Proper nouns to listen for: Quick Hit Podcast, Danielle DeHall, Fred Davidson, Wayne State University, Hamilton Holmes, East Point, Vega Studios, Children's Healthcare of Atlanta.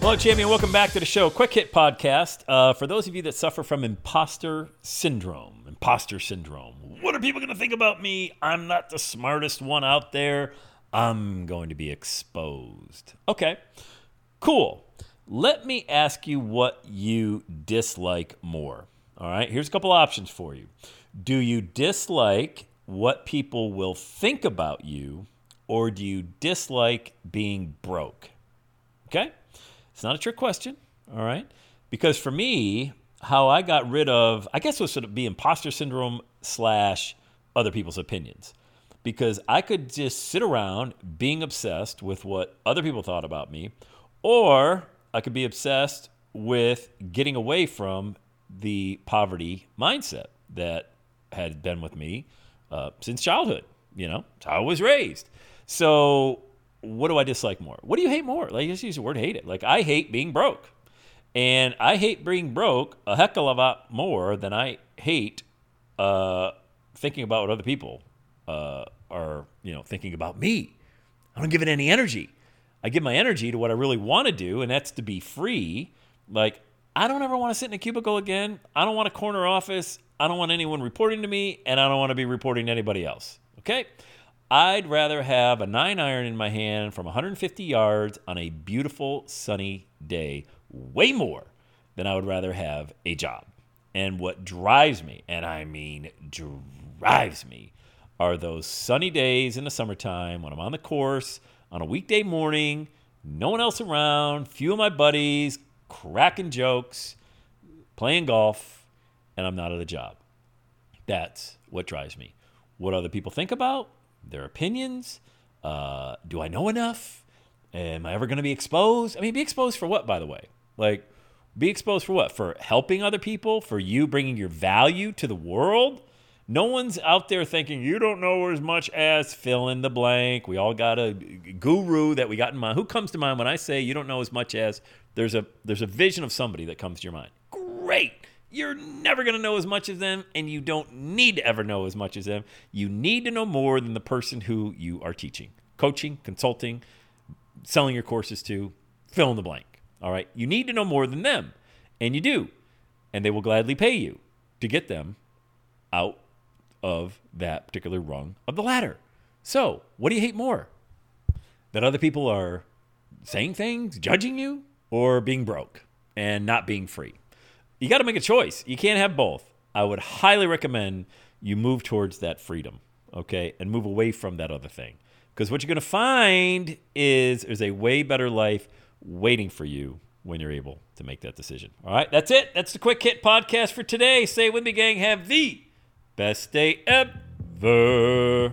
Hello, champion. Welcome back to the show, Quick Hit Podcast. For those of you that suffer from imposter syndrome, what are people going to think about me? I'm not the smartest one out there. I'm going to be exposed. Okay, cool. Let me ask you what you dislike more. All right, here's a couple options for you. Do you dislike what people will think about you, or do you dislike being broke? Okay, it's not a trick question, all right? Because for me, how I got rid of, I guess it would sort of be imposter syndrome / other people's opinions. Because I could just sit around being obsessed with what other people thought about me, or I could be obsessed with getting away from the poverty mindset that had been with me since childhood. You know, it's how I was raised. So what do I dislike more? What do you hate more? Like, I just use the word hate it. Like, I hate being broke. And I hate being broke a heck of a lot more than I hate thinking about what other people are, you know, thinking about me. I don't give it any energy. I give my energy to what I really want to do, and that's to be free. Like, I don't ever want to sit in a cubicle again. I don't want a corner office. I don't want anyone reporting to me, and I don't want to be reporting to anybody else, okay? I'd rather have a 9-iron in my hand from 150 yards on a beautiful sunny day way more than I would rather have a job. And what drives me, and I mean drives me, are those sunny days in the summertime when I'm on the course, on a weekday morning, no one else around, few of my buddies, cracking jokes, playing golf, and I'm not at a job. That's what drives me. What other people think about, their opinions, do I know enough? Am I ever going to be exposed? I mean, be exposed for what, by the way? Like, be exposed for what? For helping other people? For you bringing your value to the world? No one's out there thinking, you don't know as much as fill in the blank. We all got a guru that we got in mind. Who comes to mind when I say you don't know as much as? There's a vision of somebody that comes to your mind. Great. You're never going to know as much as them, and you don't need to ever know as much as them. You need to know more than the person who you are teaching, coaching, consulting, selling your courses to, fill in the blank. All right? You need to know more than them, and you do, and they will gladly pay you to get them out of that particular rung of the ladder. So, what do you hate more? That other people are saying things, judging you, or being broke and not being free? You got to make a choice. You can't have both. I would highly recommend you move towards that freedom, okay, and move away from that other thing. Because what you're going to find is there's a way better life waiting for you when you're able to make that decision. All right, that's it. That's the Quick Hit Podcast for today. Say it with me, gang. Have the best day ever.